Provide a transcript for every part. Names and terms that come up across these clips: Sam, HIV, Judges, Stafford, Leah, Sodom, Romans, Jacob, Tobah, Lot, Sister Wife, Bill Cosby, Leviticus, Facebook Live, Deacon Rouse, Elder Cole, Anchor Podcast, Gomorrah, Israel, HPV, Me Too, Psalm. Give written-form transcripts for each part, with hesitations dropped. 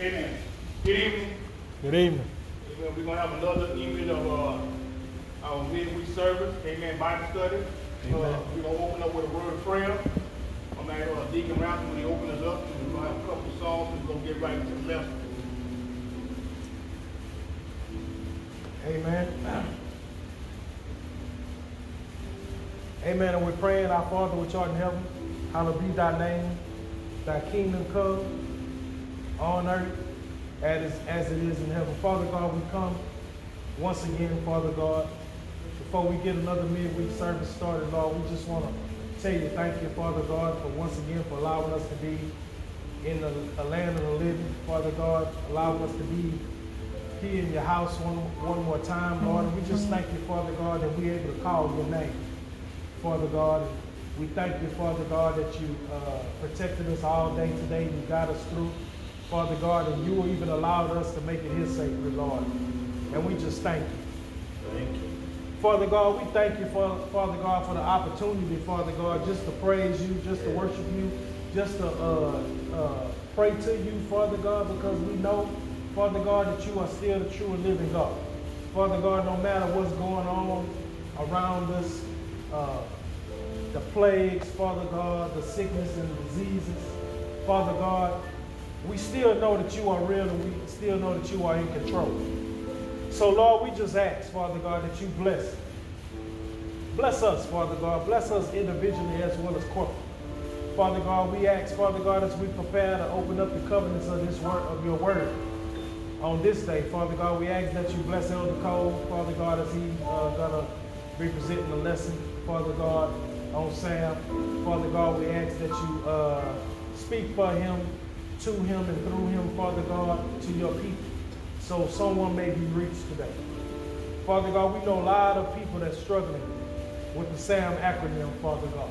Amen. Good evening. Good evening. Amen. We're going to have another evening of our midweek service. Amen. Bible study. Amen. We're going to open up with a word of prayer. I'm going to have Deacon Rouse when he opens us up. We're going to have a couple of songs and we're going to get right into the lesson. Amen. Amen. And we're praying, our Father which art in heaven, hallowed be thy name. Thy kingdom come on earth as it is in heaven. Father God, we come once again, Father God, before we get another midweek service started, Lord, we just want to tell you thank you, Father God, for once again for allowing us to be in the land of the living, Father God, allowing us to be here in your house one more time, Lord. And we just thank you, Father God, that we're able to call your name, Father God. We thank you, Father God, that you protected us all day today. You got us through, Father God, and you even allowed us to make it here safely, Lord. And we just thank you. Thank you. Father God, we thank you, Father God, for the opportunity, Father God, just to praise you, just to worship you, just to pray to you, Father God, because we know, Father God, that you are still the true and living God. Father God, no matter what's going on around us, the plagues, Father God, the sickness and diseases, Father God, we still know that you are real and we still know that you are in control. So, Lord, we just ask, Father God, that you bless. Bless us, Father God. Bless us individually as well as corporate. Father God, we ask, Father God, as we prepare to open up the covenants of this word, of your word on this day, Father God, we ask that you bless Elder Cole, Father God, as he's going to be presenting the lesson, Father God, on Sam. Father God, we ask that you speak for him, to him, and through him, Father God, to your people, so someone may be reached today. Father God, we know a lot of people that's struggling with the Sam acronym, Father God.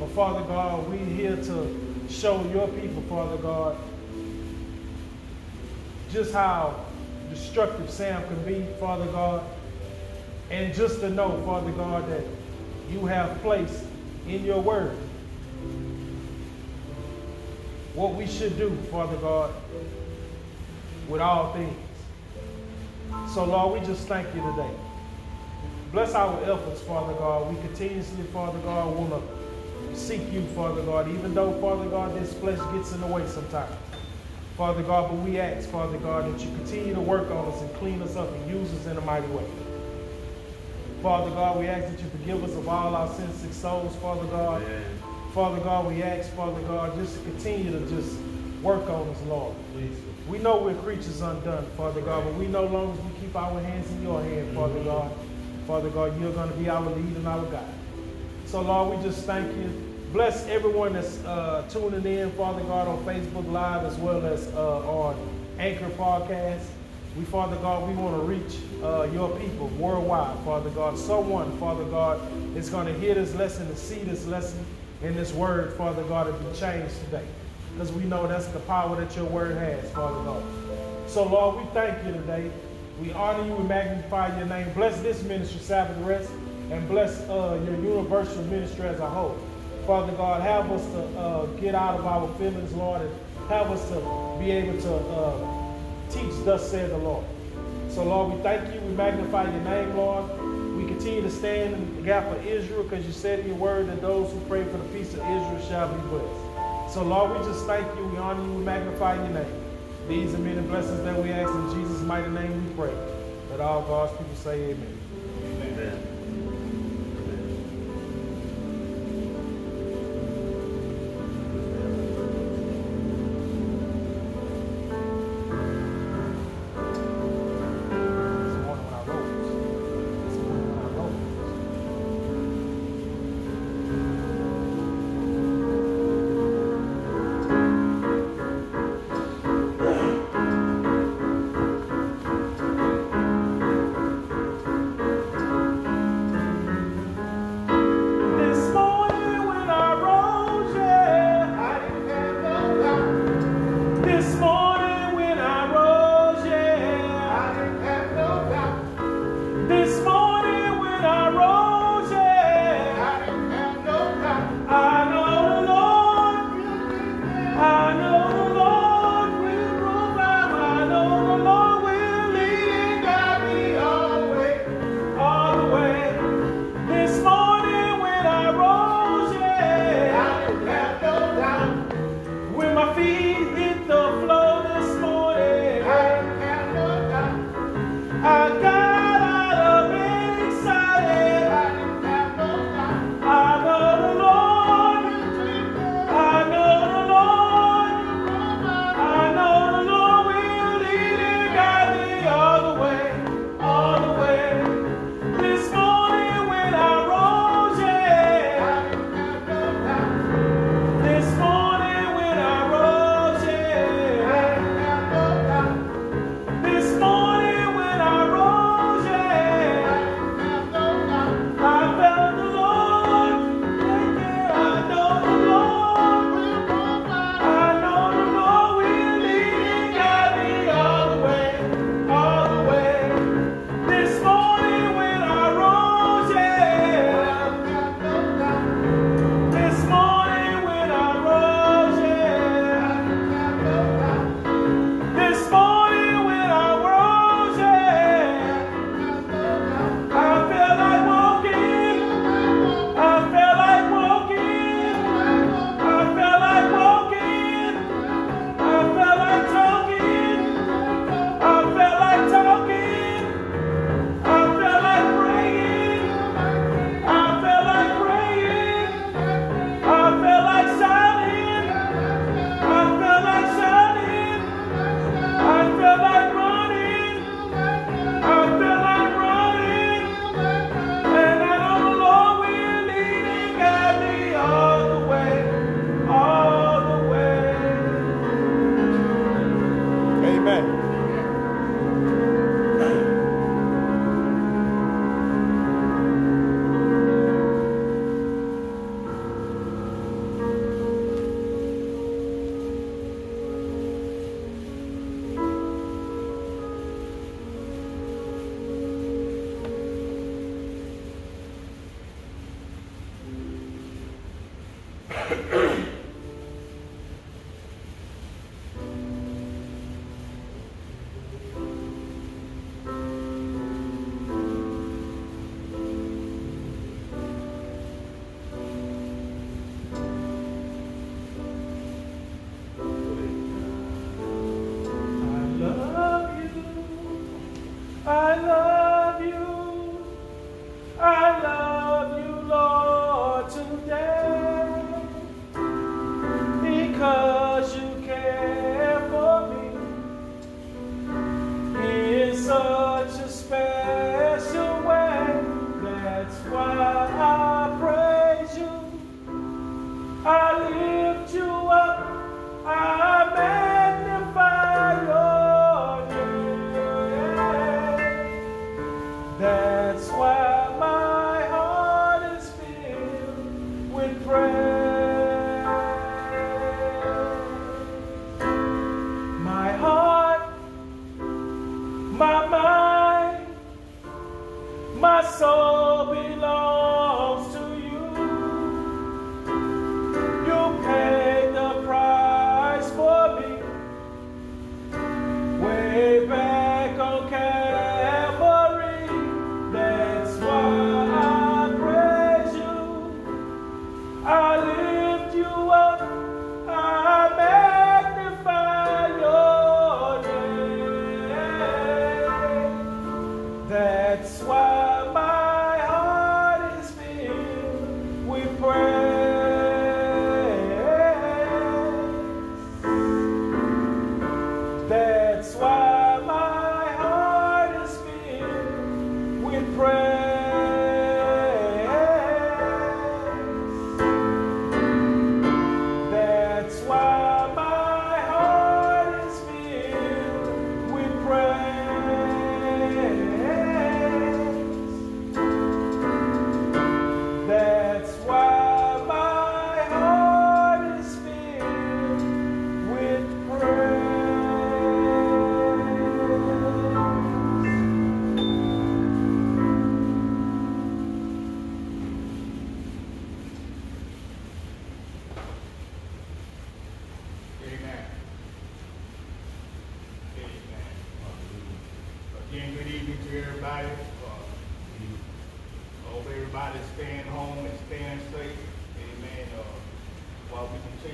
But Father God, we're here to show your people, Father God, just how destructive Sam can be, Father God, and just to know, Father God, that you have placed in your word what we should do, Father God, with all things. So, Lord, we just thank you today. Bless our efforts, Father God. We continuously, Father God, want to seek you, Father God, even though, Father God, this flesh gets in the way sometimes. Father God, but we ask, Father God, that you continue to work on us and clean us up and use us in a mighty way. Father God, we ask that you forgive us of all our sins, sick souls, Father God. Amen. Father God, we ask, Father God, just to continue to just work on us, Lord. Please. We know we're creatures undone, Father God, but we know as long as we keep our hands in your hand, mm-hmm. Father God, you're going to be our lead and our guide. So, Lord, we just thank you. Bless everyone that's tuning in, Father God, on Facebook Live as well as on Anchor Podcast. We, Father God, we want to reach your people worldwide, Father God. Someone, Father God, is going to hear this lesson and see this lesson in this word, Father God, and be changed today. Because we know that's the power that your word has, Father God. So, Lord, we thank you today. We honor you and magnify your name. Bless this ministry, Sabbath Rest, and bless your universal ministry as a whole. Father God, have us to get out of our feelings, Lord, and have us to be able to teach, thus said the Lord. So, Lord, we thank you. We magnify your name, Lord. We continue to stand in the gap for Israel because you said in your word that those who pray for the peace of Israel shall be blessed. So, Lord, we just thank you. We honor you. We magnify your name. These are many blessings that we ask in Jesus' mighty name we pray. Let all God's people say amen. Amen.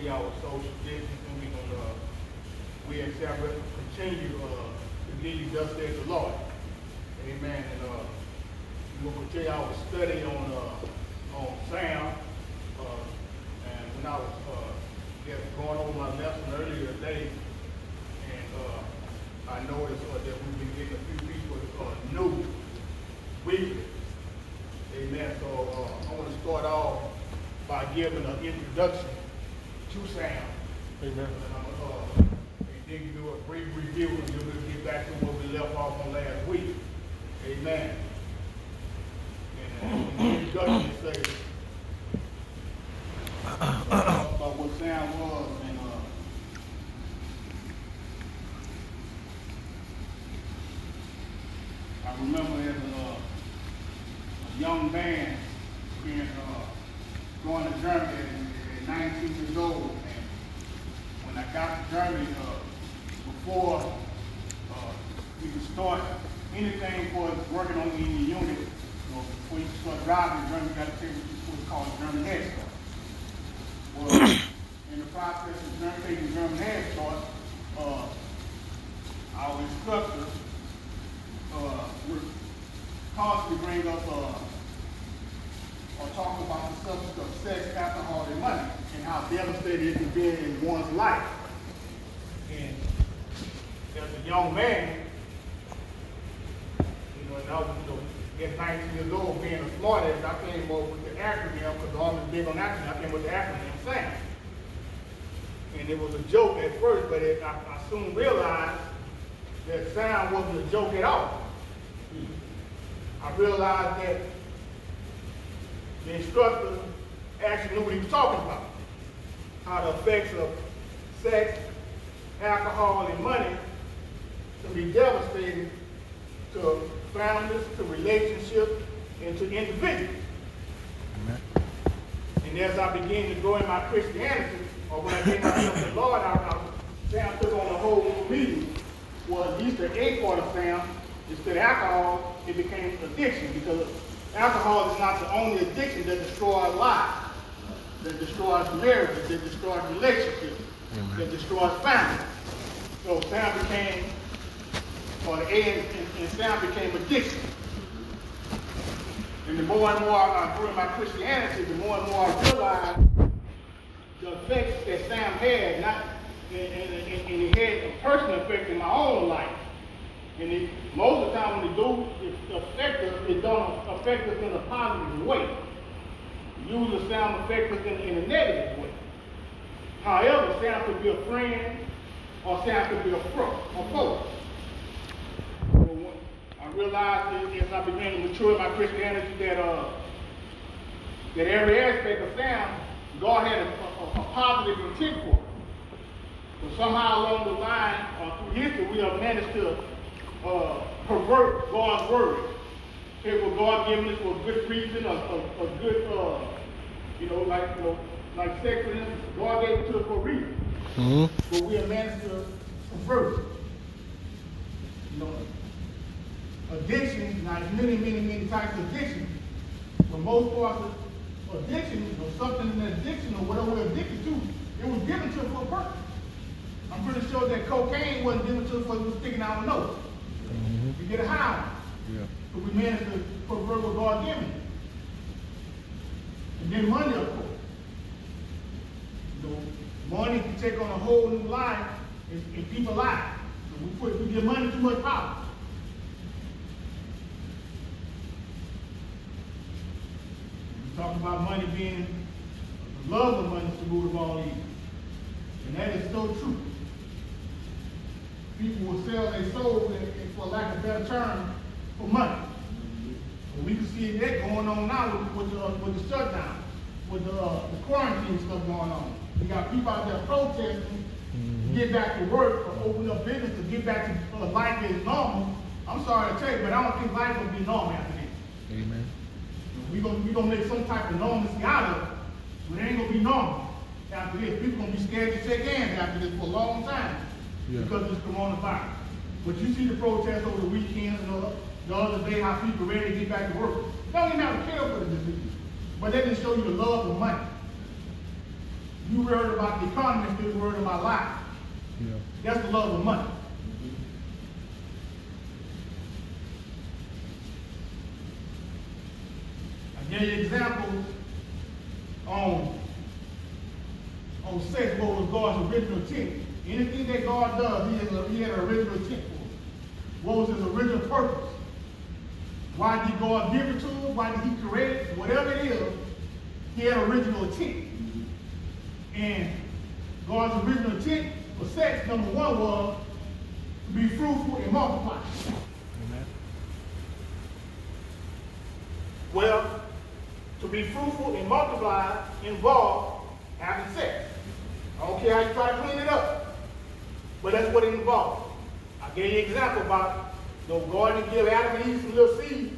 Y'all so suggestions do be on we at Sam continue to give you thus says the Lord. Amen. And we're gonna continue our study on Sam. And when I was just going over my lesson earlier today, and I noticed that we've been getting a few people new weekly. Amen. So I want to start off by giving an introduction to Sam. Amen. And then do a brief review and then we'll get back to where we left off on last week. Amen. And the introduction says about what Sam was and I remember as a young man being going to Germany at 19 years old, and when I got to Germany, before you could start anything for working on any unit, or before you start driving in Germany, you got to take what's called German Head Start. Well, in the process of taking German Head Start, our instructor would constantly bring up or talk about the subject of sex, alcohol, and money, and how devastating it can be in one's life. And as a young man, and I was at 19 years old, being a smartass, I came up with the acronym, because the Army was big on acronym, I came with the acronym SAM. And it was a joke at first, but I soon realized that SAM wasn't a joke at all. I realized that the instructor actually knew what he was talking about. How the effects of sex, alcohol, and money can be devastating to families, to relationships, and to individuals. Amen. And as I began to grow in my Christianity, or when I gave myself to the Lord, Sam took on a whole new meaning. Well, at least the A part of Sam, instead of alcohol, it became addiction, because alcohol is not the only addiction that destroys lives, that destroys marriages, that destroys relationships, Amen. That destroys families. So Sam became, or the A in Sam became addiction. And the more and more I grew in my Christianity, the more and more I realized the effects that Sam had, not and it had a personal effect in my own life. And it, most of the time when it do, it affect us, it don't affect us in a positive way. Usually Sam affects us in a negative way. However, Sam could be a friend, or Sam could be a foe. I realized as I began to mature in my Christianity that every aspect of Sam, God had a positive intent for it. But somehow along the line, through history, we have managed to pervert God's word. Say, well, God giving us for a good reason, a good, like sex, for instance, God gave it to us for a reason. Mm-hmm. But we have managed to pervert it. Addiction, now there's many types of addiction. For most parts of addiction, or something in addiction, or whatever we're addicted to, it was given to us for a purpose. I'm pretty sure that cocaine wasn't given to us for it was sticking out of our nose. Mm-hmm. We get a high. Yeah. But we managed to pervert what God gave us. And then money, of course. Money can take on a whole new life and people lie. So we give money too much power. We talk about money being the love of money is the root of all evil. And that is so true. People will sell their souls, and for lack of a better term, for money. And we can see that going on now with the shutdown, with the quarantine stuff going on. We got people out there protesting to get back to work, or open up business, to get back to life as normal. I'm sorry to tell you, but I don't think life will be normal after this. Amen. We're gonna make some type of normalcy out of it, but it ain't gonna be normal after this. People gonna be scared to shake hands after this for a long time. Yeah. Because of this coronavirus. But you see the protests over the weekends and the other day, how people are ready to get back to work. They don't even have to care for the disease. But they just show you the love of money. You worried about the economy instead of worried about life. Yeah. That's the love of money. I gave you examples on sex, what was God's original intent. Anything that God does, he had an original intent for it. What was his original purpose? Why did God give it to him? Why did he create it? Whatever it is, he had an original intent. And God's original intent for sex, number one, was to be fruitful and multiply. Amen. Well, to be fruitful and multiply involved having sex. I don't care how you try to clean it up, but that's what it involves. I gave you an example about the garden to give Adam and Eve some little seeds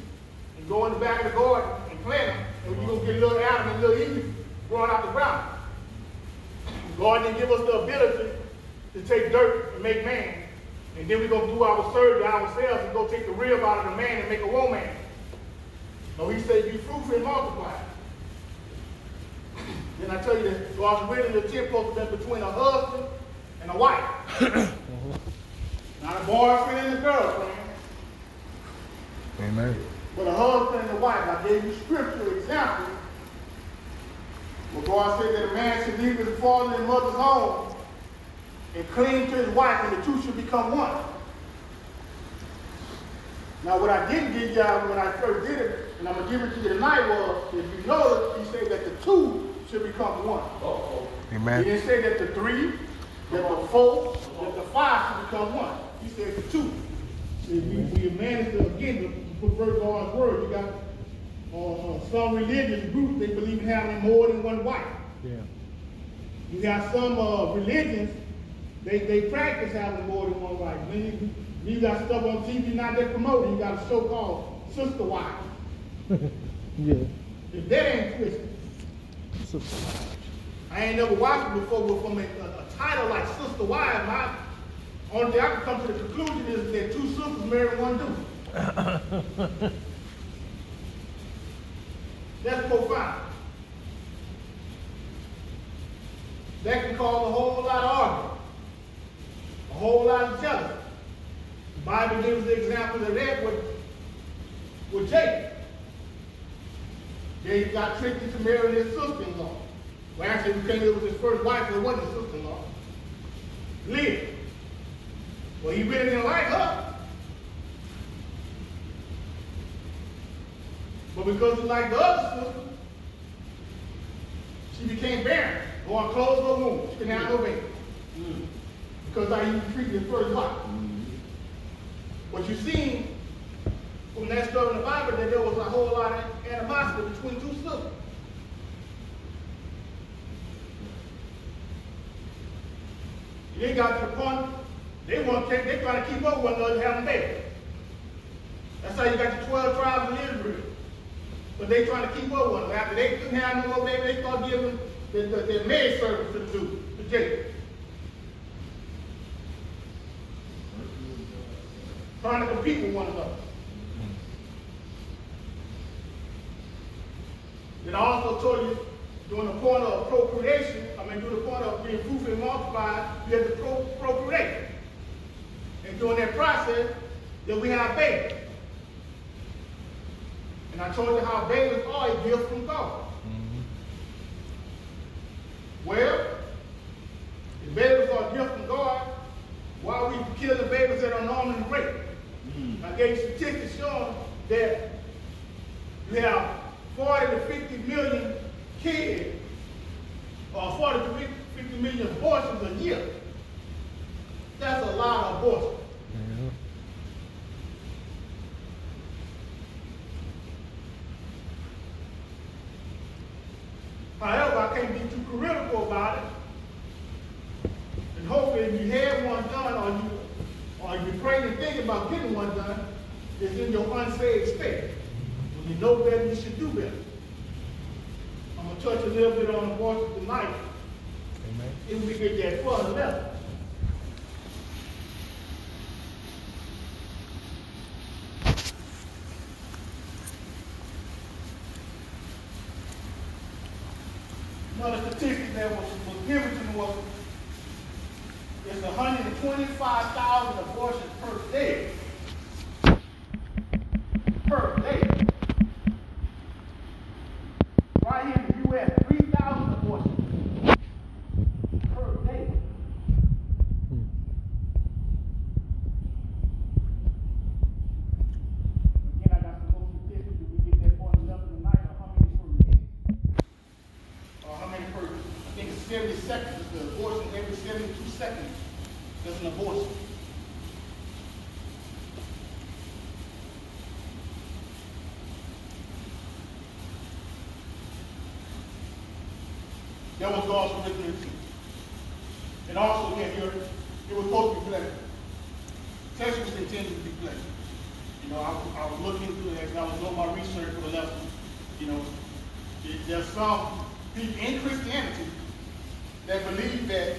and go in the back of the garden and plant them, and you're going to get little Adam and little Eve growing out the ground. God didn't give us the ability to take dirt and make man. And then we go do our surgery ourselves and go take the rib out of the man and make a woman. No, he said, be fruitful and multiply. Then I tell you that God's original intent was that between a husband and a wife. Not a boyfriend and a girlfriend. Amen. But a husband and a wife. I gave you scriptural examples. Well, God said that a man should leave his father and mother's home and cling to his wife, and the two should become one. Now, what I didn't give y'all when I first did it, and I'm going to give it to you tonight, was, if you notice, he said that the two should become one. Uh-oh. Amen. He didn't say that the three, that the four, that the five should become one. He said the two. See, we managed to, again, to pervert God's word. You got some religious groups, they believe in having more than one wife. Yeah. You got some religions, they practice having more than one wife. You got stuff on TV not that promoting. You got a show called Sister Wife. Yeah. If that ain't Christian. Sister Wife. I ain't never watched it before, but from a title like Sister Wife, my only thing I can come to the conclusion is that two sisters married one dude. That's profound. That can cause a whole lot of argument, a whole lot of jealousy. The Bible gives the example of that with Jacob. Jacob got tricked into marrying his sister-in-law. Well, actually, we can't live with his first wife, so it wasn't his sister-in-law. Leah. Well, he really didn't like her. But because he liked the other sister, she became barren. Going close to her womb. She couldn't have no baby. Mm-hmm. Because how you treated his first wife. Mm-hmm. What you seen from that story in the Bible, that there was a whole lot of animosity between two sisters. And they got to the point, they trying to keep up with one another having babies. That's how you got the 12 tribes in Israel. But they trying to keep up with them. After they couldn't have no more baby, they started giving their maid service to Jacob. Trying to compete with one another. Then I also told you, during the point of procreation, during the point of being fruitful and multiplied, you have to procreate. And during that process, then we have babies. And I told you how babies are a gift from God. Mm-hmm. Well, if babies are a gift from God, why are we killing babies that are normally raped? Mm-hmm. I gave statistics showing that you have 40 to 50 million kids, or 40 to 50 million abortions a year. That's a lot of abortions. However, I can't be too critical about it. And hopefully if you have one done or you praying and thinking about getting one done, it's in your unsaved state. When you know better, you should do better. I'm going to touch a little bit on abortion tonight. Amen. If we get that far enough. One of the statistics that was Henderson was it's 125,000 abortions per day. Per day. Right here in the U.S., 3,000 abortions per day. Again, I got some local statistics. If we get that 411 tonight, or how many per minute? Or how many per, I think it's 70 seconds. It's an abortion every 72 seconds. That's an abortion. That was God's original intent. And also, again, it was supposed to be pleasant. Sex was intended to be pleasant. You know, I was looking through that, and I was doing my research for the lesson. You know, there's some people in Christianity that believe that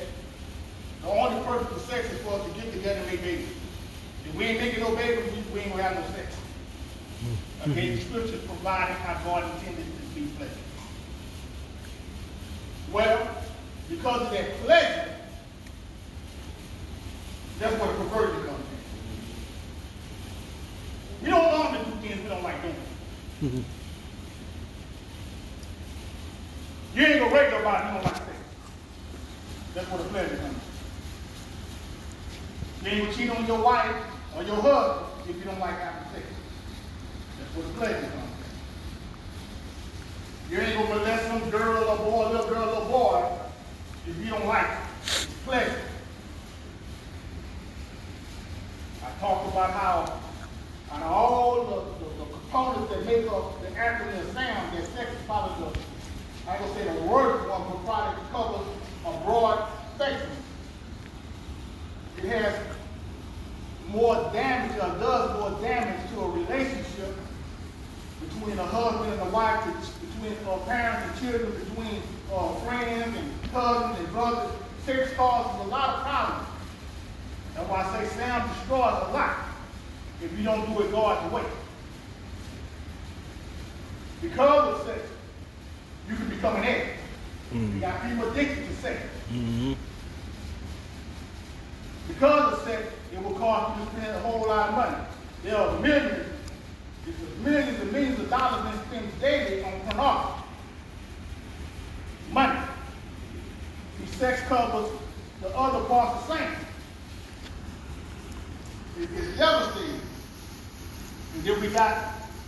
the only purpose of sex is for us to get together and make babies. If we ain't making no babies, we ain't gonna have no sex. Okay, the scriptures provide how God intended it to be pleasant. Well, because of that pleasure, that's where the perversion comes in. We don't want to do things we don't like doing. Mm-hmm. You ain't gonna rape nobody you don't like sex. That's where the pleasure comes in. You ain't gonna cheat on your wife or your husband if you don't like having sex. That's where the pleasure comes in. You ain't gonna molest some girl or boy, little girl or boy, if you don't like it. It's pleasure. I talked about how, out of all the components that make up the acronym of Sam, that sex is probably the, I ain't gonna say the worst one, but probably covers a broad spectrum. It has more damage, or does more damage to a relationship between a husband and a wife, between parents and children, between friends and cousins and brothers. Sex causes a lot of problems. That's why I say Sam destroys a lot if you don't do it God's way. Because of sex, you can become an addict. Mm-hmm. You got people addicted to sex. Mm-hmm. Because of sex, it will cost you to spend a whole lot of money. There are millions. It's millions and millions of dollars being spent daily on pornography. Money. The sex covers the other parts of sin. It's devastating. And then we got,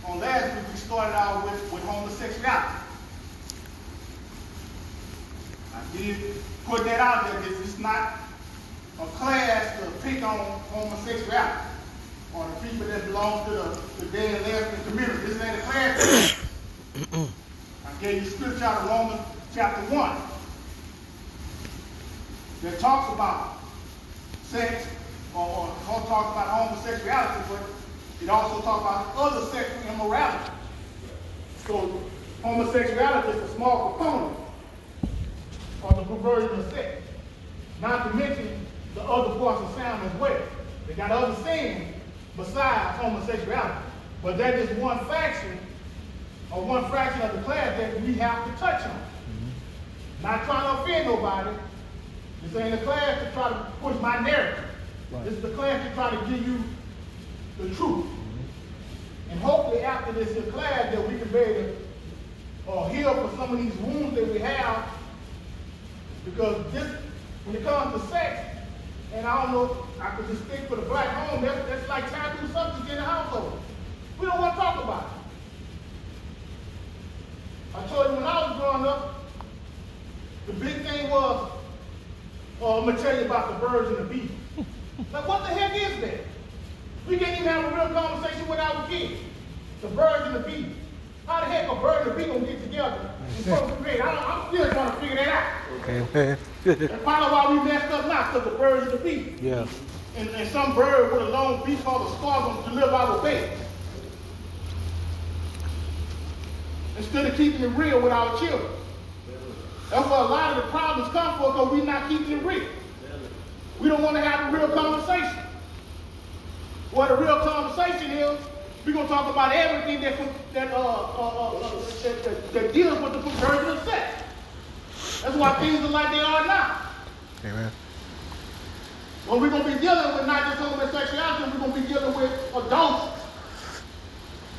on last week, we started out with homosexuality. I did put that out there because it's not a class to pick on homosexuality. Or the people that belong to the gay and lesbian community. This ain't a class. I gave you scripture out of Romans chapter 1 that talks about sex or talks about homosexuality, but it also talks about other sexual immorality. So homosexuality is a small component of the perversion of sex. Not to mention the other parts of sound as well. They got other sins besides homosexuality. But that is one faction, or one fraction of the class that we have to touch on. Mm-hmm. Not trying to offend nobody. This ain't a class to try to push my narrative. Right. This is the class to try to give you the truth. Mm-hmm. And hopefully after this is a class that we can be able to heal for some of these wounds that we have. Because this, when it comes to sex, and I don't know, I could just think for the black home, that's like taboo subjects in the household. We don't want to talk about it. I told you when I was growing up, the big thing was, I'm going to tell you about the birds and the bees. Like, what the heck is that? We can't even have a real conversation with our kids. The birds and the bees. How the heck a bird and a bee going to get together and procreate? I'm still trying to figure that out. Okay. That's probably why we messed up now, because the birds and the bees. Yeah. And some bird with a long beak called a squirrel to live out of bed. Instead of keeping it real with our children. That's where a lot of the problems come from, because we're not keeping it real. We don't want to have a real conversation. What a real conversation is, we're going to talk about everything that deals with the perversion of sex. That's why things are like they are now. Amen. Well, we're going to be dealing with not just homosexuality, we're going to be dealing with adultery.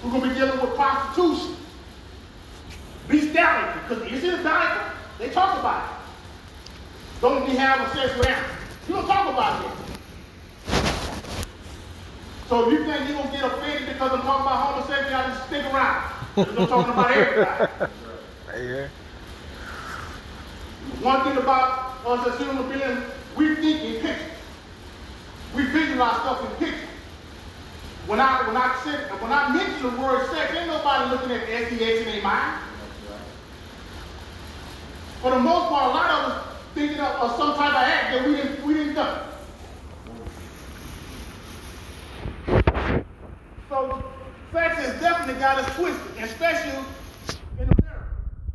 We're going to be dealing with prostitution. Bestiality, because it's in the Bible. They talk about it. Don't be having sex with animals. You don't talk about that. So if you think you're going to get offended because I'm talking about homosexuality, just stick around. I'm talking about everybody. Yeah. One thing about us as human beings, we think in pictures. We visualize stuff in pictures. When I mention the word sex, ain't nobody looking at the SEX in their mind. For the most part, a lot of us thinking of some type of act that we didn't do. So sex has definitely got us twisted, especially in America.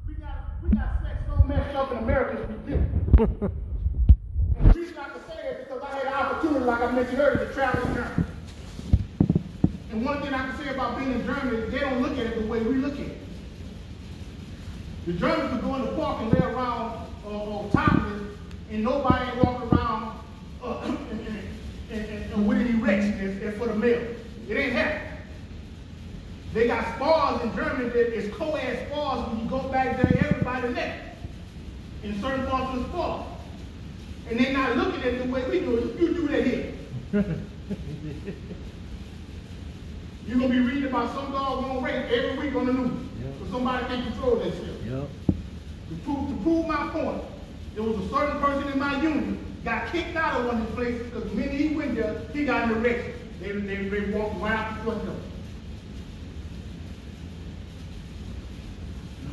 We got sex so messed up in America as we did. And the reason I can say it is because I had an opportunity, like I mentioned earlier, to travel in Germany. And one thing I can say about being in Germany is they don't look at it the way we look at it. The Germans would go in the park and lay around topless, and nobody walk around and with an erection as for the male. It ain't happening. They got spars in Germany that is co-ed spars. When you go back there, everybody left in certain parts of the spars. And they're not looking at it the way we do it. You do that here. You're going to be reading about some doggone rape every week on the news. Yep. So somebody can't control themselves. Yep. To prove my point, there was a certain person in my unit got kicked out of one of the places because the minute he went there, he got an erection. They walked right out the front door.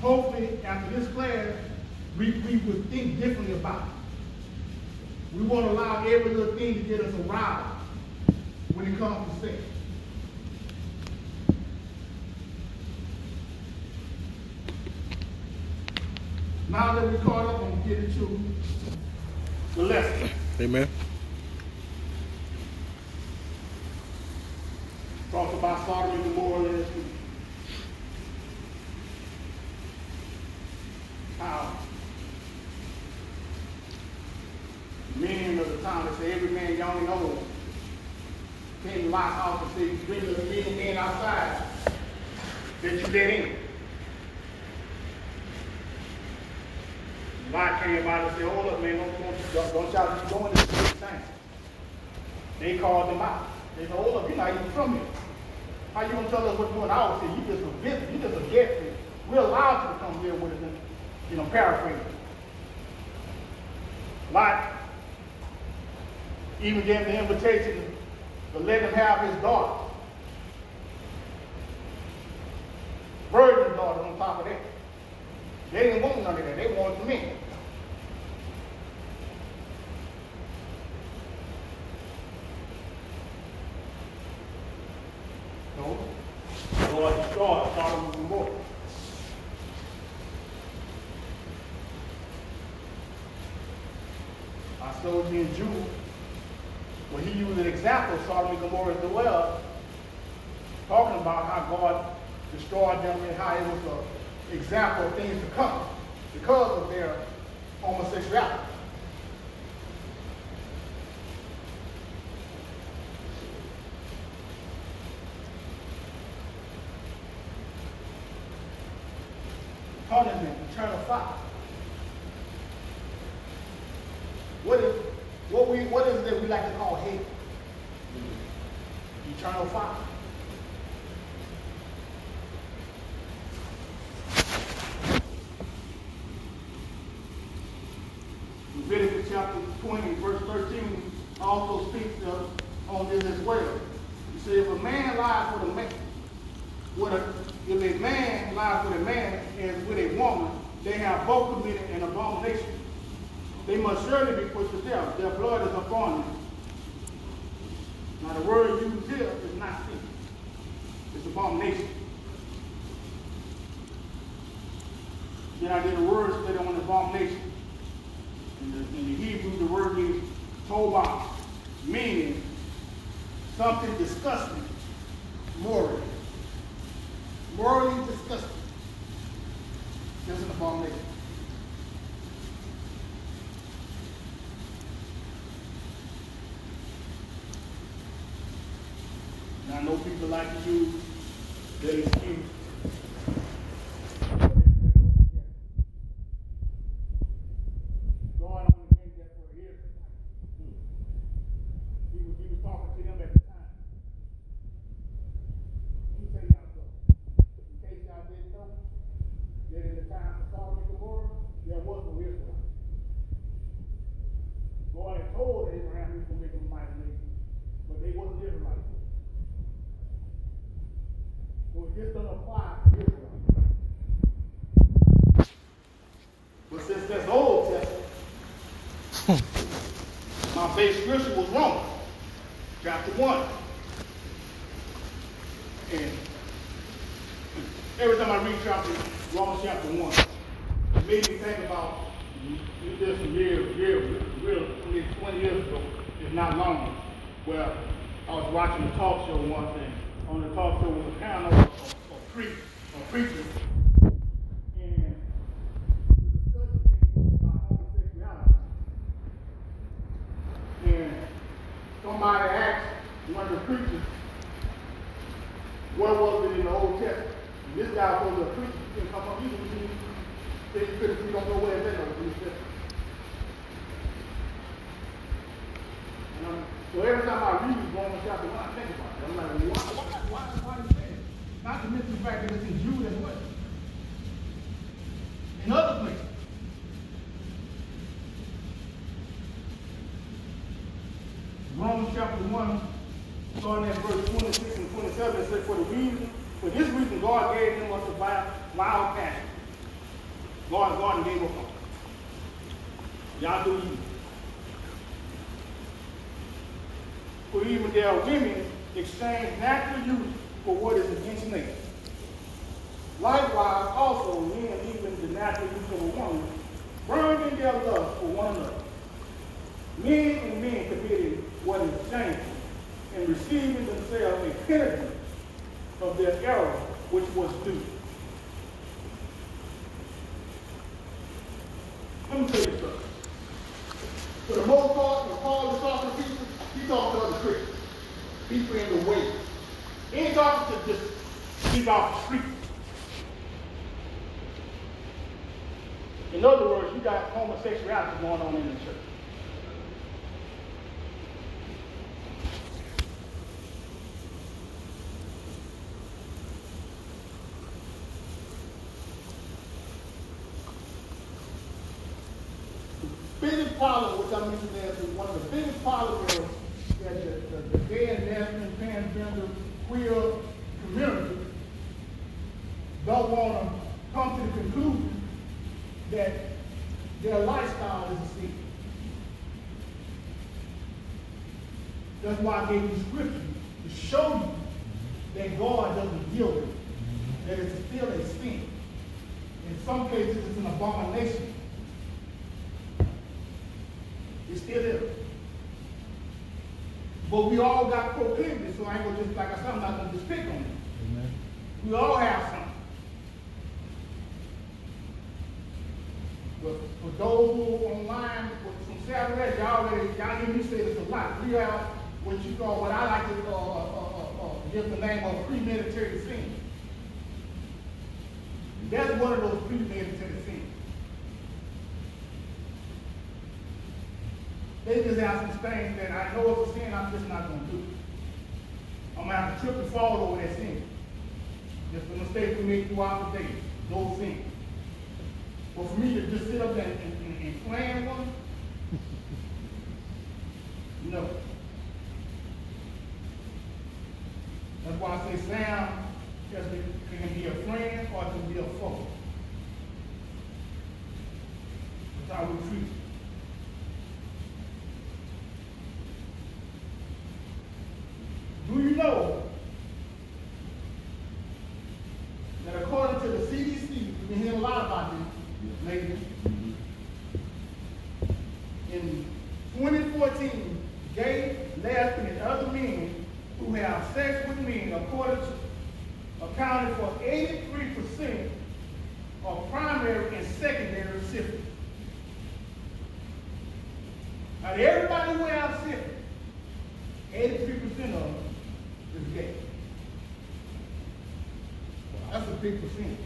Hopefully, after this class, we would think differently about it. We won't allow every little thing to get us aroused when it comes to sex. Now that we're caught up, I'm going to get into the lesson. Amen. Talked about Sodom and Gomorrah last week. How men of the time, they say every man y'all know came lock off and say you bring the little men outside that you let in. Lot came by and said, hold up man, don't y'all keep doing this thing. They called them out. They said, hold up, you're not even from here. How you gonna tell us what's going on? I would say, you just a visitor, you just a guest here. We're allowed you to come here with us. You know, paraphrasing. Lot even gave the invitation to let him have his daughter. Virgin daughter on top of that. They didn't want none of that. They wanted men. So, the Lord destroyed Sodom and Gomorrah. I showed you in Jude, where he used an example of Sodom and Gomorrah as well, talking about how God destroyed them and how it was an example of things to come because of their homosexuality. Punishment, eternal fire. What is it that we like to call hate? Eternal fire. Leviticus chapter 20, verse 13 also speaks on this as well. It says, if a man lies with a man and with a woman, they have both committed an abomination. They must surely be put to death. Their blood is upon them. Now the word used here is not sin. It's abomination. Then I did a word study on abomination. In the Hebrew, the word is tobah, meaning something disgusting, morally. Morally disgusting. That's an abomination. I know people like to use their excuse. Scripture was Romans, chapter 1. And every time I read Romans chapter 1, it made me think about just really 20 years ago, if not longer, where I was watching a talk show once, and on the talk show was a panel of preachers. Somebody asked one of the preachers, where was it in the Old Testament? And this guy was a preacher. He didn't come up. He said he couldn't. We don't know where it's in the Old Testament. So every time I read Romans chapter 1, I think about it. I'm like, why is that? Not to mention the fact that it's in Jude as well. In other places. Romans chapter 1, starting at verse 26 and 27, it says, For this reason, God gave them us a wild pasture. God gave us up. Y'all do evil. For even their women exchange natural use for what is against nature. Likewise, also men, even the natural use of a woman, burned in their love for one another. Men and men committed what is shameful, and receiving themselves a penalty of their error which was due. Let me tell you something. For the most part, when Paul was talking to people, he talked to other Christians. People in the way. He ain't talking to just people off the street. In other words, you got homosexuality going on in the church. Problem, which I'm using as one of the biggest problems is that the gay and lesbian, transgender, queer community don't want to come to the conclusion that their lifestyle is a sin. That's why I gave you scripture to show you that God doesn't deal with it, that it's still a sin. In some cases, it's an abomination. It's still there. But we all got proclivity, so I ain't gonna just, like I said, I'm not gonna just pick on it. Amen. We all have something. But for those who are online, from Saturday, y'all hear me say this a lot. We have what you call, what I like to give the name of premeditated sin. That's one of those premeditated sins. They just have some things that I know it's a sin, I'm just not going to do. I'm going to have to trip and fall over that sin. Just a mistake we make throughout the day. Those sins. But for me to just sit up there and plan one, no. That's why I say Sam can be a friend or it can be a foe. That's how we treat it. Do you know that according to the CDC, we've been hearing a lot about this lately, in 2014, gay, lesbian, and other men who have sex with men accounted for 83% of primary and secondary syphilis. Now everybody who has syphilis, 83% of them is gay. people sin.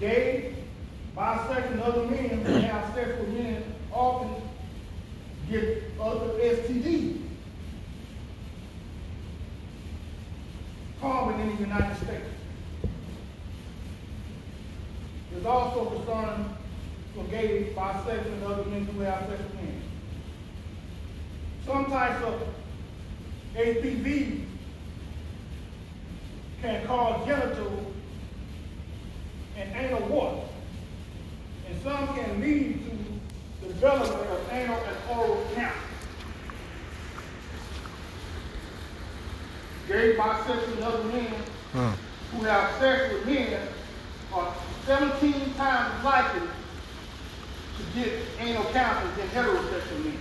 Gay, bisexual, other men who have sex with men often get other STDs. Common in the United States. There's also concern for gay, bisexual, and other men who have sex with men. Some types of HPV can cause genital and anal warts, and some can lead to development of anal and oral cancer. Gay, bisexual, and other men who have sex with men are 17 times likely to get anal cancer than heterosexual men.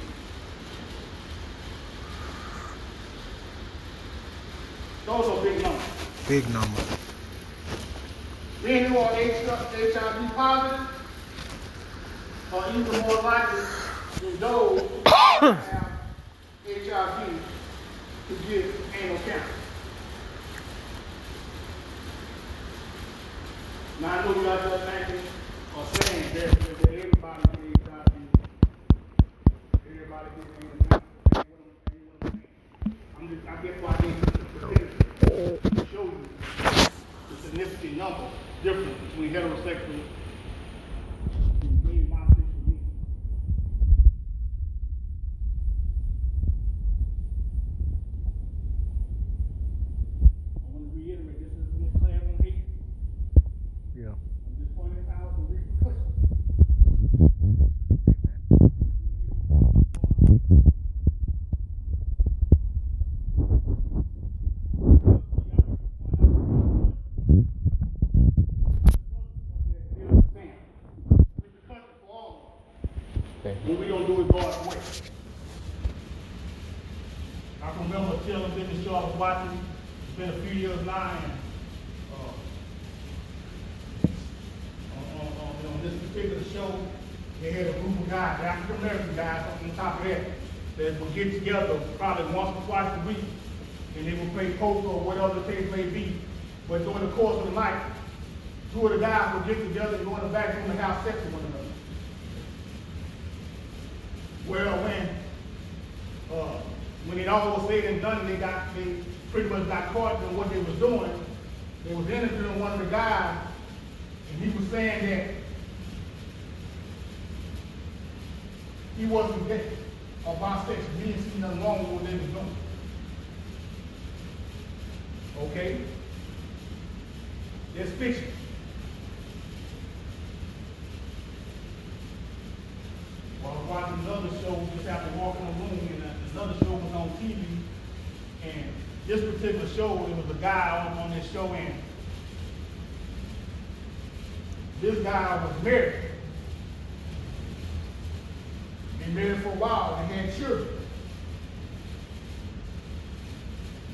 Those are big numbers. Big numbers. Men who are HIV positive are even more likely than those who have HIV to get anal cancer. Now I know you guys are thinking or saying that everybody gets HIV. Everybody gets HIV. I guess why they show you the significant number difference between heterosexual and gay and bisexual men. I want to reiterate, this isn't a class on hate. Yeah. I'm just pointing out the repercussions. Watching, it's been a few years now, and on this particular show, they had a group of guys, African American guys on top of that, that would get together probably once or twice a week, and they would play poker or whatever the case may be. But during the course of the night, two of the guys would get together and go in the back room and have sex with one another. Well, when it all was said and done, they pretty much got caught in what they was doing. They was interviewing one of the guys, and he was saying that he wasn't gay or bisexual. He didn't see nothing wrong with what they was doing. Okay? That's fiction. While I was watching another show, just after walking in the room, another show was on TV, and this particular show, it was a guy on this show, and this guy was married. Been married for a while and had children.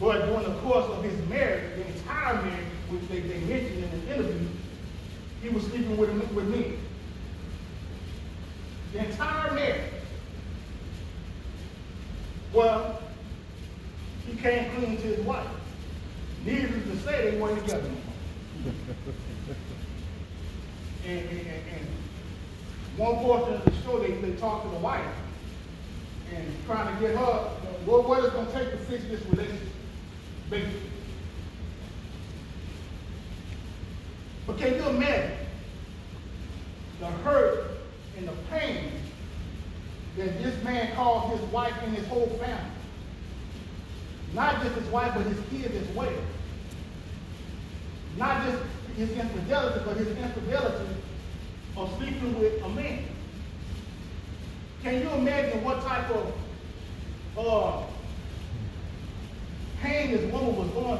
But during the course of his marriage, the entire marriage, which they mentioned in the interview, he was sleeping with men. The entire marriage. Well, he came clean to his wife. Needless to say, they weren't together anymore. and one portion of the show, they talked to the wife and trying to get her, what it's going to take to fix this relationship, basically. But can you imagine the hurt and the pain that this man caused his wife and his whole family? Not just his wife, but his kids as well. Not just his infidelity, but his infidelity of sleeping with a man. Can you imagine what type of pain this woman was going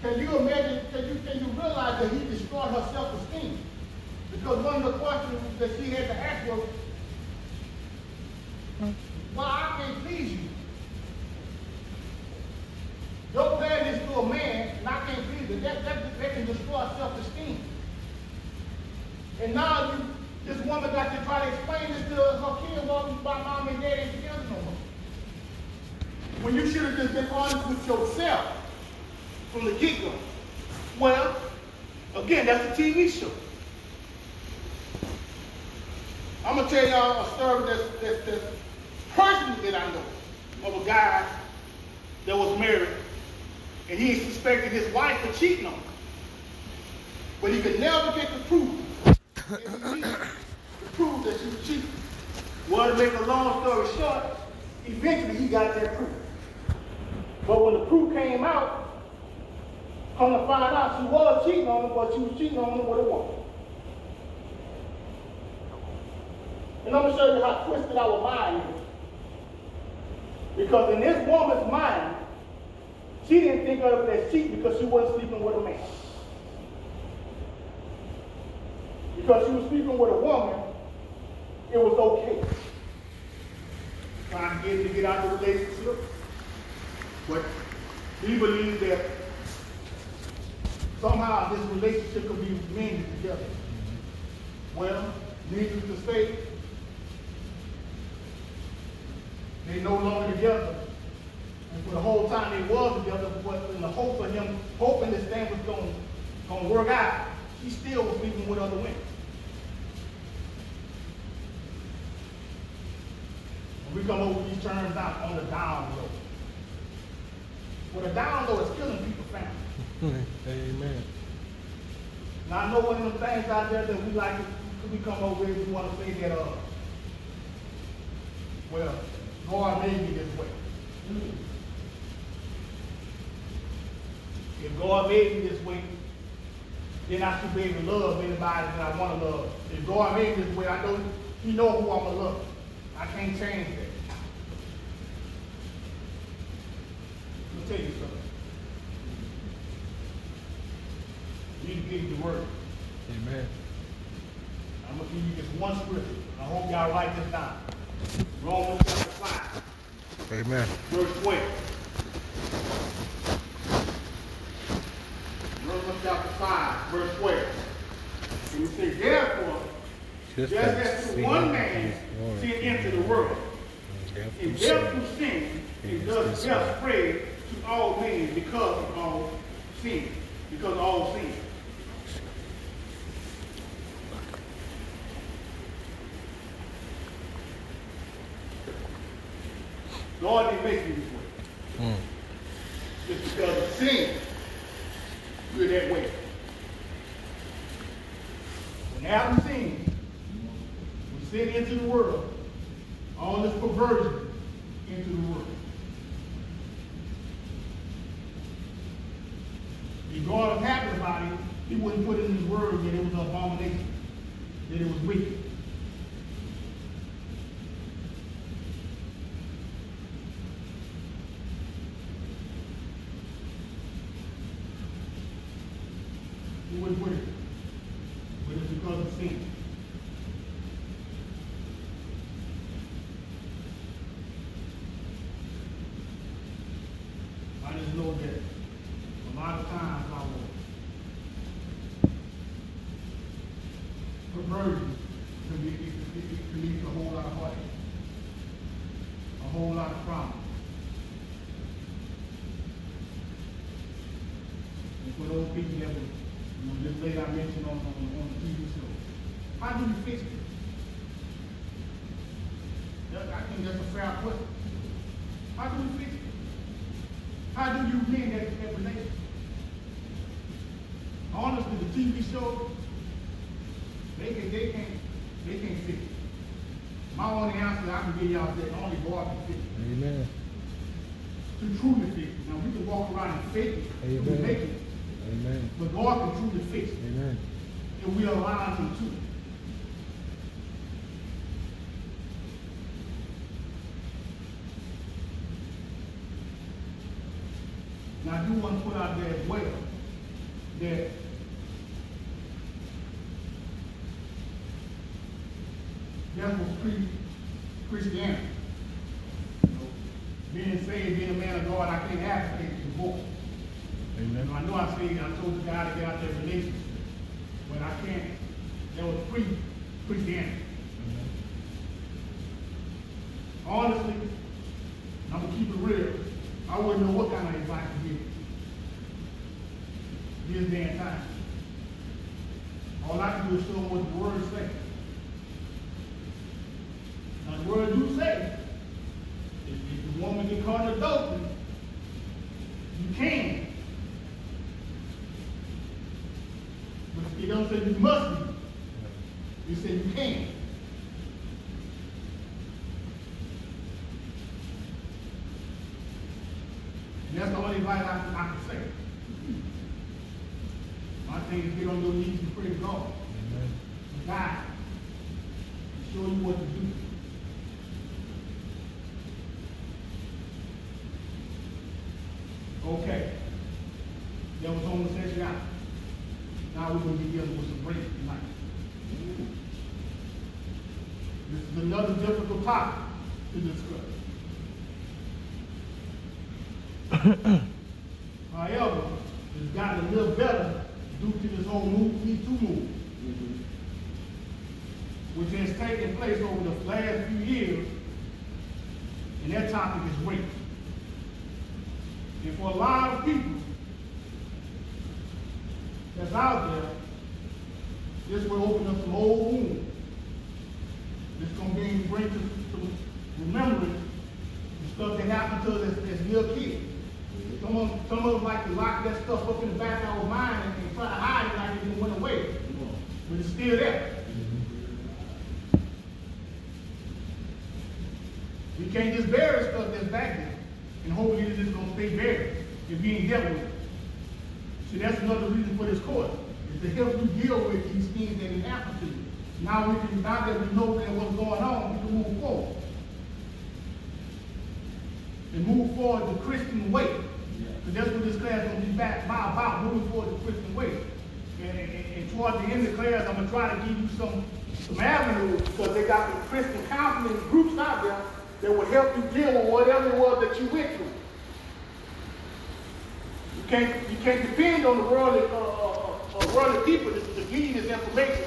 through? Can you imagine, can you realize that he destroyed her self-esteem? Because one of the questions that she had to ask was, why I can't please you? Your plan is for a man, and I can't please you. That can destroy self-esteem. And now you, This woman got to try to explain this to her kids all by mom and dad ain't together no more. When you should have just been honest with yourself from the get-go. Well, again, that's a TV show. I'm going to tell y'all a story that's personally that I know of a guy that was married and he suspected his wife of cheating on him. But he could never get the proof to prove that she was cheating. Well, to make a long story short, eventually he got that proof. But when the proof came out, come to find out she was cheating on him, but she was cheating on him with a woman. And I'm going to show you how twisted our mind is. Because in this woman's mind, she didn't think of it as cheating because she wasn't sleeping with a man. Because she was sleeping with a woman, it was okay. Trying to get out of the relationship. But we believe that somehow this relationship could be mended together. Well, needless to say, they no longer together. And for the whole time they was together, but in the hope of him, hoping this thing was going to work out, he still was sleeping with other women. We come over these terms out on the down low. Well, the down low is killing people's families. Amen. Now, I know one of the things out there that we like to we come over with, we want to say that, well, God made me this way. If God made me this way, then I should be able to love anybody that I want to love. If God made me this way, I know He knows who I'm going to love. I can't change that. Let me tell you something. You need to give you the word. Amen. I'm going to give you just one scripture. I hope y'all write this down. Romans chapter 5. Amen. Verse 12. Romans chapter 5, verse 12. And we say, therefore, just as through one man sin entered the world, and death through sin, and thus death spread to all men because of all sin. Because of all sin. God didn't make you this way. It's because of sin you're that way. When Adam sinned, we sin into the world. All this perversion into the world. If God was happy about it, He wouldn't put in His word that it was an abomination, that it was wicked. Now, I do want to put out there as well that that was pre-Christianity. You know, being saved, being a man of God, I can't have faith to vote. Amen. I know I said I told the guy to get out that relationship, but I can't. That was pre pretend. Honestly, I'm going to keep it real. I wouldn't know what kind of advice to give this day and time. All I can do is show what the word says. Now, the word do say, if the woman get caught in adultery, you can. But it don't say you must be. It says you can. And that's the only advice I can say. My thing is get on your knees and pray to God. Amen. To God. To show you what to do. Okay. That was homosexuality. Now we're going to be dealing with some rape tonight. This is another difficult topic to discuss. However, it's gotten a little better due to this whole Me Too movement, which has taken place over the last few years, and that topic is rape. And for a lot of people that's out there, this will open up some old wounds. It's going to be bring to remembrance the stuff that happened to us as little kids. Some of us like to lock that stuff up in the back of our mind and try to hide it like it went away. But it's still there. We can't just bury stuff that's back there and hopefully it's just going to stay buried if we ain't dealt with it. See, that's another reason for this course, is to help you deal with these things that happen to you. Now we can, now that we know what's going on, we can move forward. And move forward the Christian way. Because that's what this class is going to be about, moving forward the Christian way. And toward the end of the class, I'm going to try to give you some avenues, because they got some Christian counseling groups out there that will help you deal with whatever it was that you went through. You can't depend on the world of people to give you this information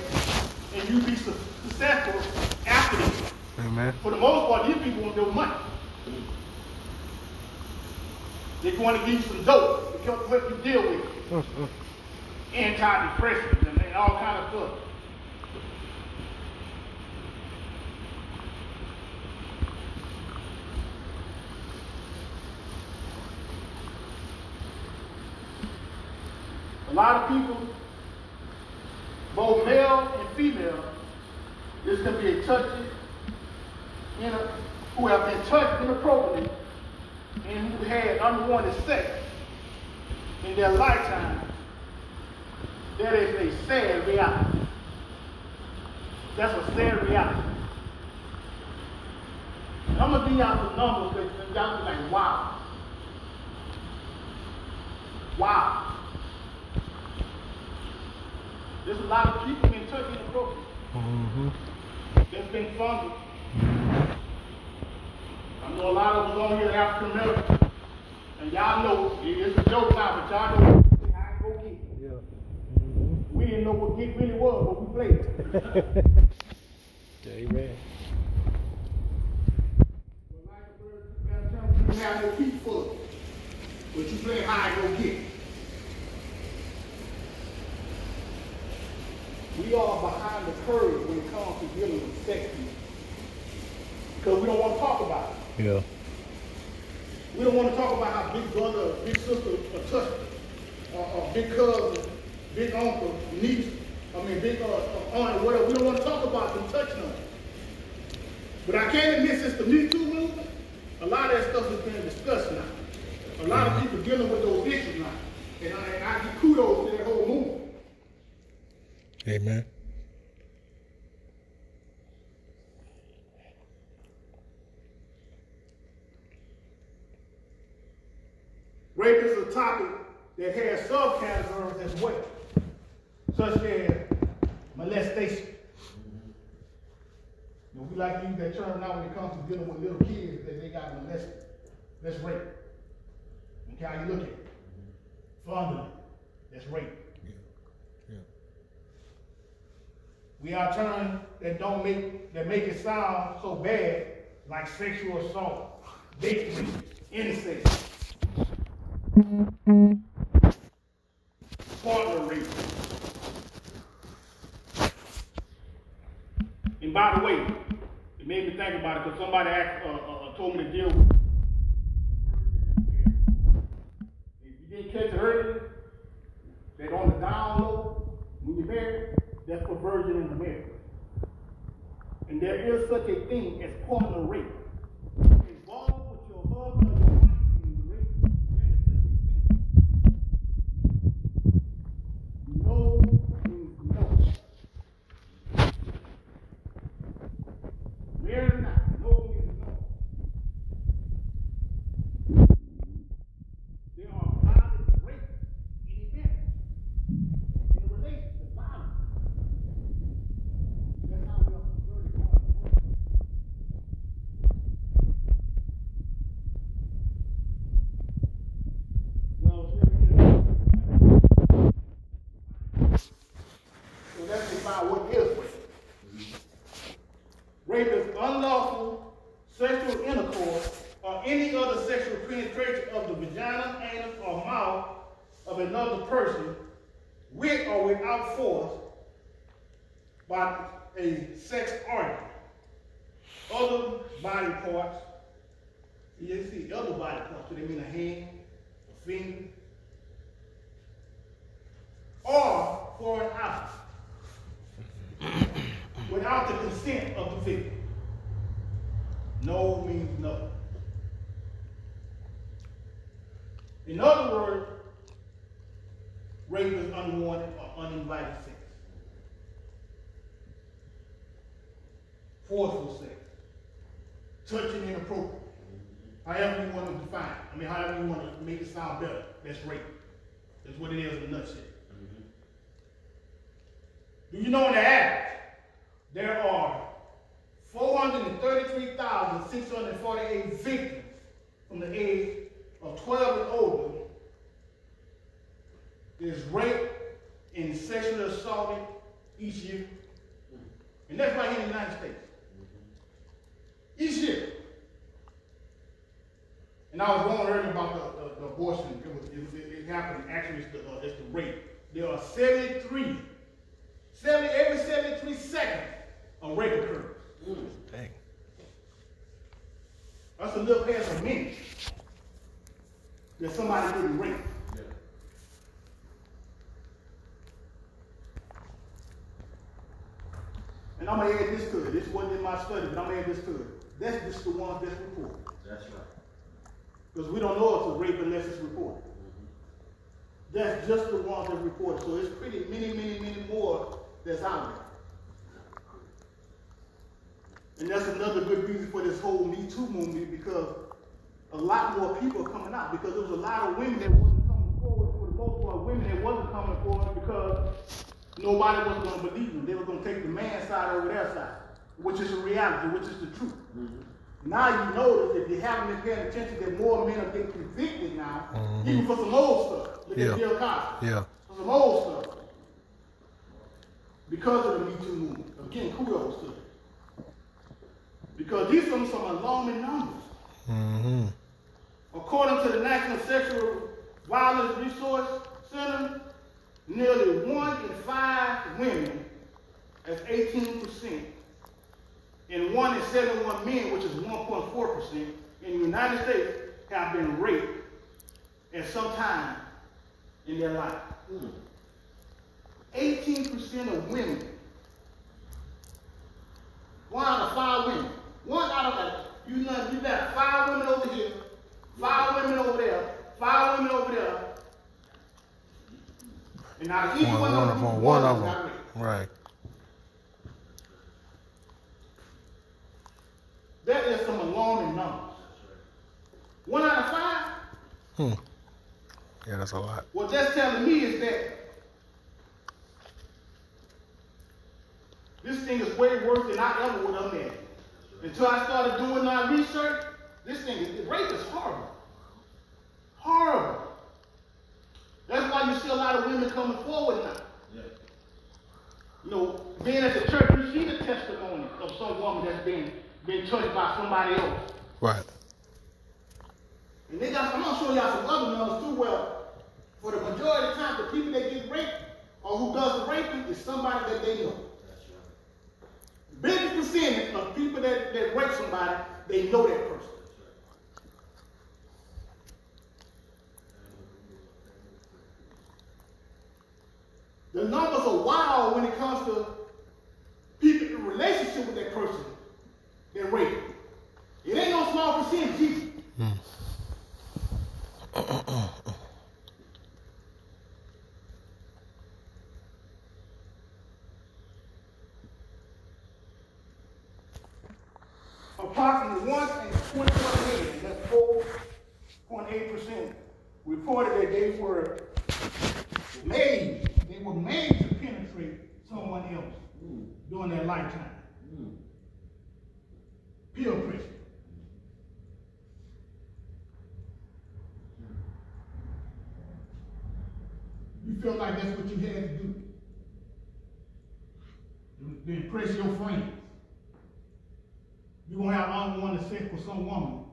and you be successful after this. Amen. For the most part, these people want their money. They want to give you some dope to help you deal with it. Antidepressants and all kind of stuff. A lot of people, both male and female, this can be touched, who have been touched inappropriately and who had unwanted sex in their lifetime. That is a sad reality. That's a sad reality. And I'm going to give y'all some numbers that y'all be like, wow. Wow. There's a lot of people in Turkey and Brooklyn that's been funded. I know a lot of us on here African American, and y'all know it's a joke now, but y'all know how to go get it. Yeah. Mm-hmm. We didn't know what it really was, but we played it. Amen. Well, like the bird, you have no feet for it, but you play high and go get it. We are behind the curve when it comes to dealing with sex, because we don't want to talk about it. Yeah. We don't want to talk about how big brother or big sister or touched or big cousin, big uncle, niece, big aunt, whatever. We don't want to talk about them touching them. But I can't admit since the Me Too movement, a lot of that stuff is being discussed now. A lot of people dealing with those issues now. And I give kudos to that whole movement. Amen. Rape is a topic that has subcategories as well, such as molestation. And we like to use that term now when it comes to dealing with little kids that they got molested. That's rape. Okay, how you look at it? Fondling. That's rape. We are terms that don't make, that make it sound so bad, like sexual assault, victim, incest, partner rape. And by the way, it made me think about it because somebody asked, told me to deal with it. If you didn't catch it earlier, that on the down low, when you're married, that's perversion in the marriage. And there is such a thing as partner rape. Involved with your husband or your wife in rape, there is such a thing. No means no. Married or not, no means no. There are violent rape in a marriage, in a relationship, violence. That's how we are. Rape is unlawful sexual intercourse or any other sexual penetration of the vagina, anus, or mouth of another person with or without force by a sex organ, other body parts. You see, other body parts, so they mean a hand, a finger, or for an eye. Without the consent of the victim. No means no. In other words, rape is unwanted or uninvited sex. Forceful sex. Touching inappropriate. However you want to define it. I mean, however you want to make it sound better. That's rape. That's what it is in a nutshell. Do you know in the average, there are 433,648 victims from the age of 12 and older is raped and sexually assaulted each year. And that's right here in the United States. Each year. And I was wrong earlier about the abortion. It happened. Actually, it's the rape. There are 73 seconds. A rape occurs. Dang. That's a little past a minute that somebody didn't rape. Yeah. And I'm going to add this to it. This wasn't in my study, but I'm going to add this to it. That's just the one that's reported. That's right. Because we don't know it's a rape unless it's reported. Mm-hmm. That's just the one that's reported. So it's pretty many more that's out there. And that's another good reason for this whole Me Too movement, because a lot more people are coming out, because there was a lot of women that wasn't coming forward, for the most part, women that wasn't coming forward because nobody was going to believe them. They were going to take the man's side over their side, which is the reality, which is the truth. Mm-hmm. Now you notice, if you haven't been paying attention, that more men are getting convicted now, mm-hmm. even for some old stuff. Look at Bill Cosby. Yeah. For some old stuff. Because of the Me Too movement. Again, kudos to it. Because these are some alarming numbers. Mm-hmm. According to the National Sexual Violence Resource Center, nearly 1 in 5 women, that's 18%, and 1 in 71 men, which is 1.4%, in the United States have been raped at some time in their life. 18% of women. 1 out of 5 women. You got 5 women over here, 5 women over there, 5 women over there. And now each one of them. Right. That is some alarming numbers. 1 out of 5? Yeah, that's a lot. What that's telling me is that this thing is way worse than I ever would have imagined. Until I started doing my research, rape is horrible. Horrible. That's why you see a lot of women coming forward now. Yeah. You know, being at the church, you see the testimony of some woman that's been touched by somebody else. Right. And they got, I'm not sure y'all some other numbers too well. For the majority of the time, the people that get raped or who does the raping is somebody that they know. That's right. Biggest percentage of people that rape somebody, they know that person. The numbers are wild when it comes to people in relationship with that person that raped. It ain't no small percentage either. Approximately 1 in 21 men, that's 4.8%, reported that they were made. They were made to penetrate someone else during their lifetime. Peer pressure. You feel like that's what you had to do. To impress your friends. You're going to have unwanted sex with some woman.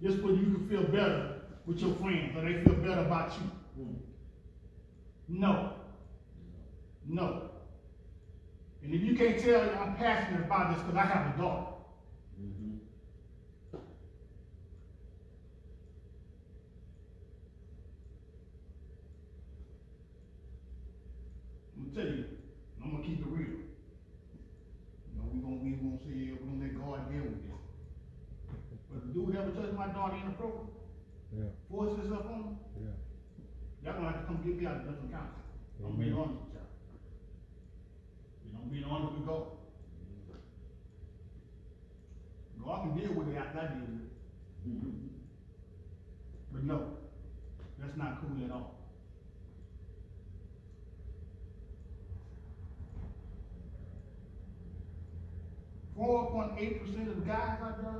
Just so you can feel better with your friends or they feel better about you. No. And if you can't tell, I'm passionate about this because I have a daughter. Mm-hmm. I'm gonna tell you, I'm gonna keep it real. You know, we gonna say we're gonna let God deal with this. But the dude ever touched my daughter inappropriately? Yeah. Force this up on him? Yeah. Y'all gonna have to come get me out of the different council. I'm being honest with y'all. You know, I'm being honest with God. God can deal with it after I deal with it. Mm-hmm. But no, that's not cool at all. Four 8% of the guys out there,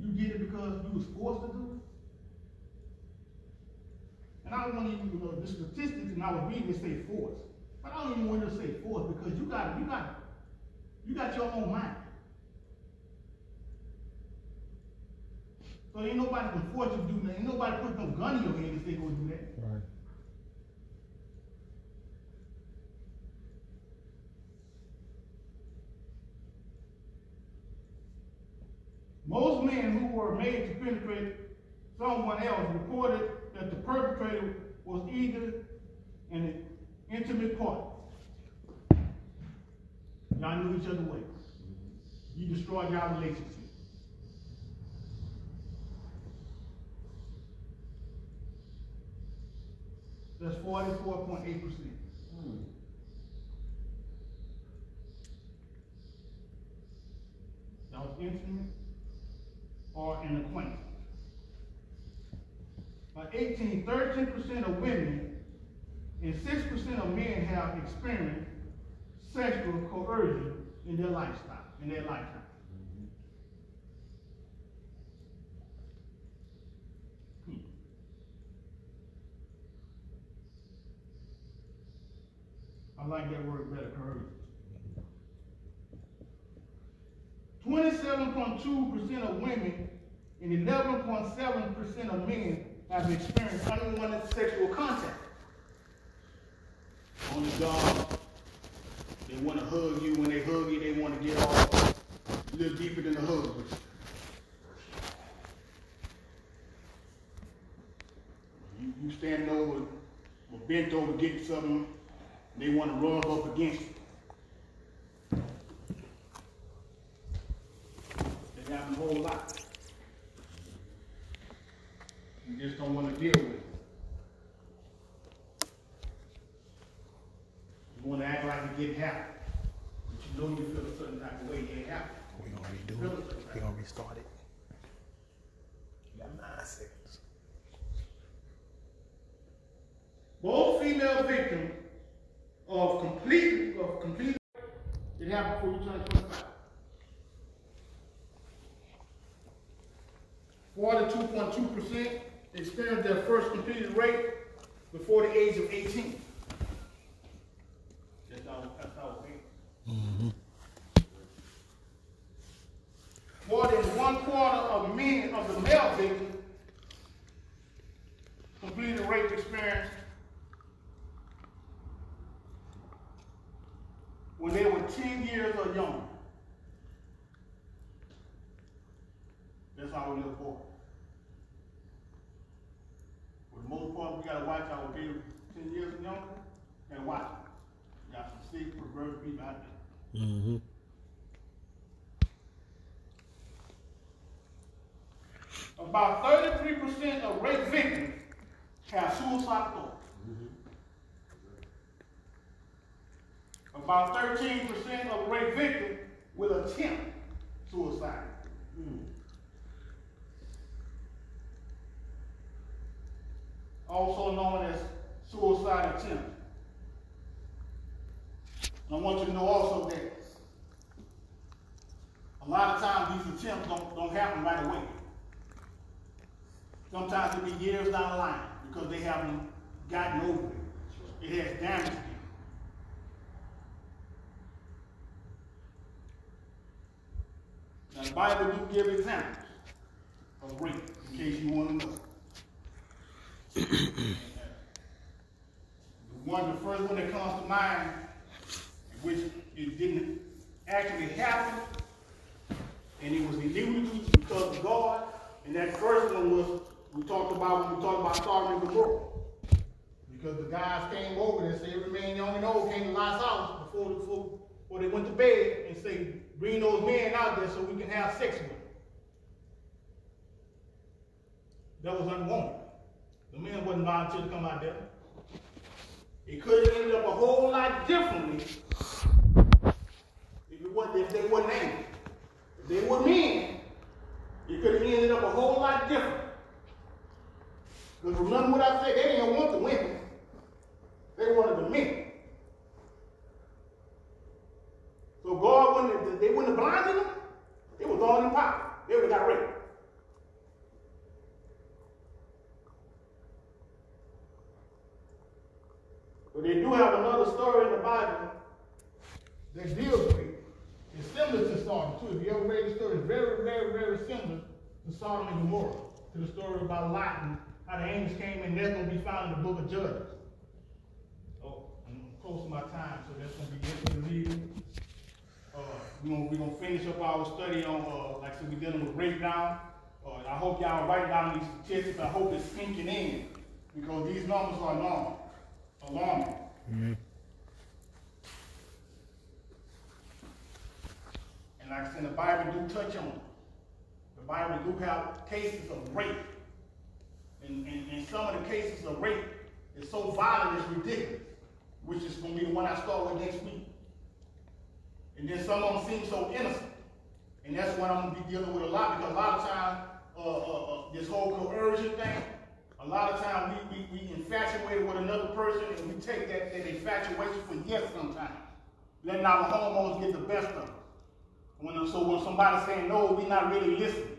you did it because you was forced to do it. And I don't want to even, the statistics, and I was reading it say force. But I don't even want to say force because you got your own mind. So ain't nobody can force you to do that. Ain't nobody put no gun in your head if they go do that. Right. Most men who were made to penetrate someone else reported that the perpetrator was either an intimate partner. Y'all knew each other ways. You destroyed y'all relationship. That's 44.8%. That was intimate or an acquaintance. 13% of women and 6% of men have experienced sexual coercion in their lifestyle, in their lifetime. I like that word better, coercion. 27.2% of women and 11.7% of men have experienced unwanted sexual contact. On the job, they want to hug you. When they hug you, they want to get off a little deeper than the hug. You standing over or bent over getting something, they want to rub up against you. They have a whole lot. You just don't want to deal with it. You want to act like it didn't happen. But you know you feel a certain type of way it didn't happen. We're going to redo it. We're going to restart it. You got 9 seconds. Both female victims of complete it happened before you turn 25. 42.2% experienced their first completed rape before the age of 18. That's how when they were 10 years or younger. That's how we look forward. For the most part, we got to watch our babies 10 years or younger and watch them. We got some sick, perverse people out there. Mm-hmm. About 33% of rape victims have suicide thoughts. Mm-hmm. About 13% of rape victims will attempt suicide. Mm. Also known as suicide attempt. I want you to know also that a lot of times these attempts don't happen right away. Sometimes it will be years down the line because they haven't gotten over it. It has damaged them. Now the Bible do give examples of rape, in case you want to know. The first one that comes to mind, which it didn't actually happen, and it was illegally because of God, and that first one was we talked about when we talked about Sodom and Gomorrah. Because the guys came over and said, every man young and old came to Lot's house before they went to bed and said, bring those men out there so we can have sex with them. That was unwanted. The men wasn't volunteer to come out there. It could have ended up a whole lot differently if they weren't angry. If they were men, it could have ended up a whole lot different. Because remember what I said, they didn't want the women. They wanted the men. So God they wouldn't have blinded them. It was all in power. They would have got raped. But they do have another story in the Bible that deals with it. It's similar to Sodom, too. If you ever read the story, it's very, very, very similar to Sodom and Gomorrah, to the story about Lot and how the angels came in. That's going to be found in the book of Judges. Oh, I'm close to my time, so that's going to be it for the we're going to finish up our study on, like I said, we're dealing with rape now. I hope y'all are writing down these statistics. I hope it's sinking in because these numbers are normal. Alarming. Mm-hmm. And like I said, the Bible do touch on it. The Bible do have cases of rape. And some of the cases of rape is so violent it's ridiculous, which is going to be the one I start with next week. And then some of them seem so innocent. And that's what I'm going to be dealing with a lot because a lot of times this whole coercion thing, a lot of times we infatuated with another person and we take that infatuation for yes sometimes. Letting our hormones get the best of us. So when somebody's saying no, we're not really listening.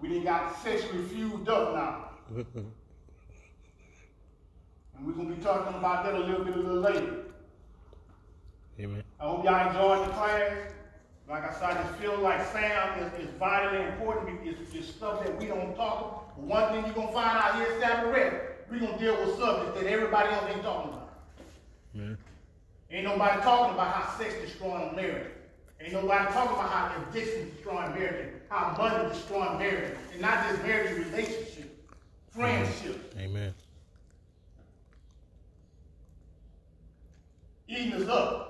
We done got sexually fused up now. And we're going to be talking about that a little later. Amen. I hope y'all enjoyed the class. Like I said, I just feel like Sam is vitally important. It's stuff that we don't talk about. One thing you're going to find out here at Stafford, we're going to deal with subjects that everybody else ain't talking about. Yeah. Ain't nobody talking about how sex destroying marriage. Ain't nobody talking about how addiction destroying marriage, how money destroying marriage. And not just marriage, relationships, friendships. Amen. Eating us up.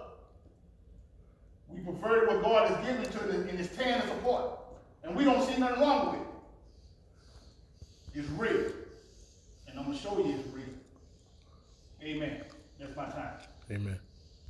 We prefer what God has given to us and it's tearing us apart. And we don't see nothing wrong with it. It's real. And I'm going to show you it's real. Amen. That's my time. Amen.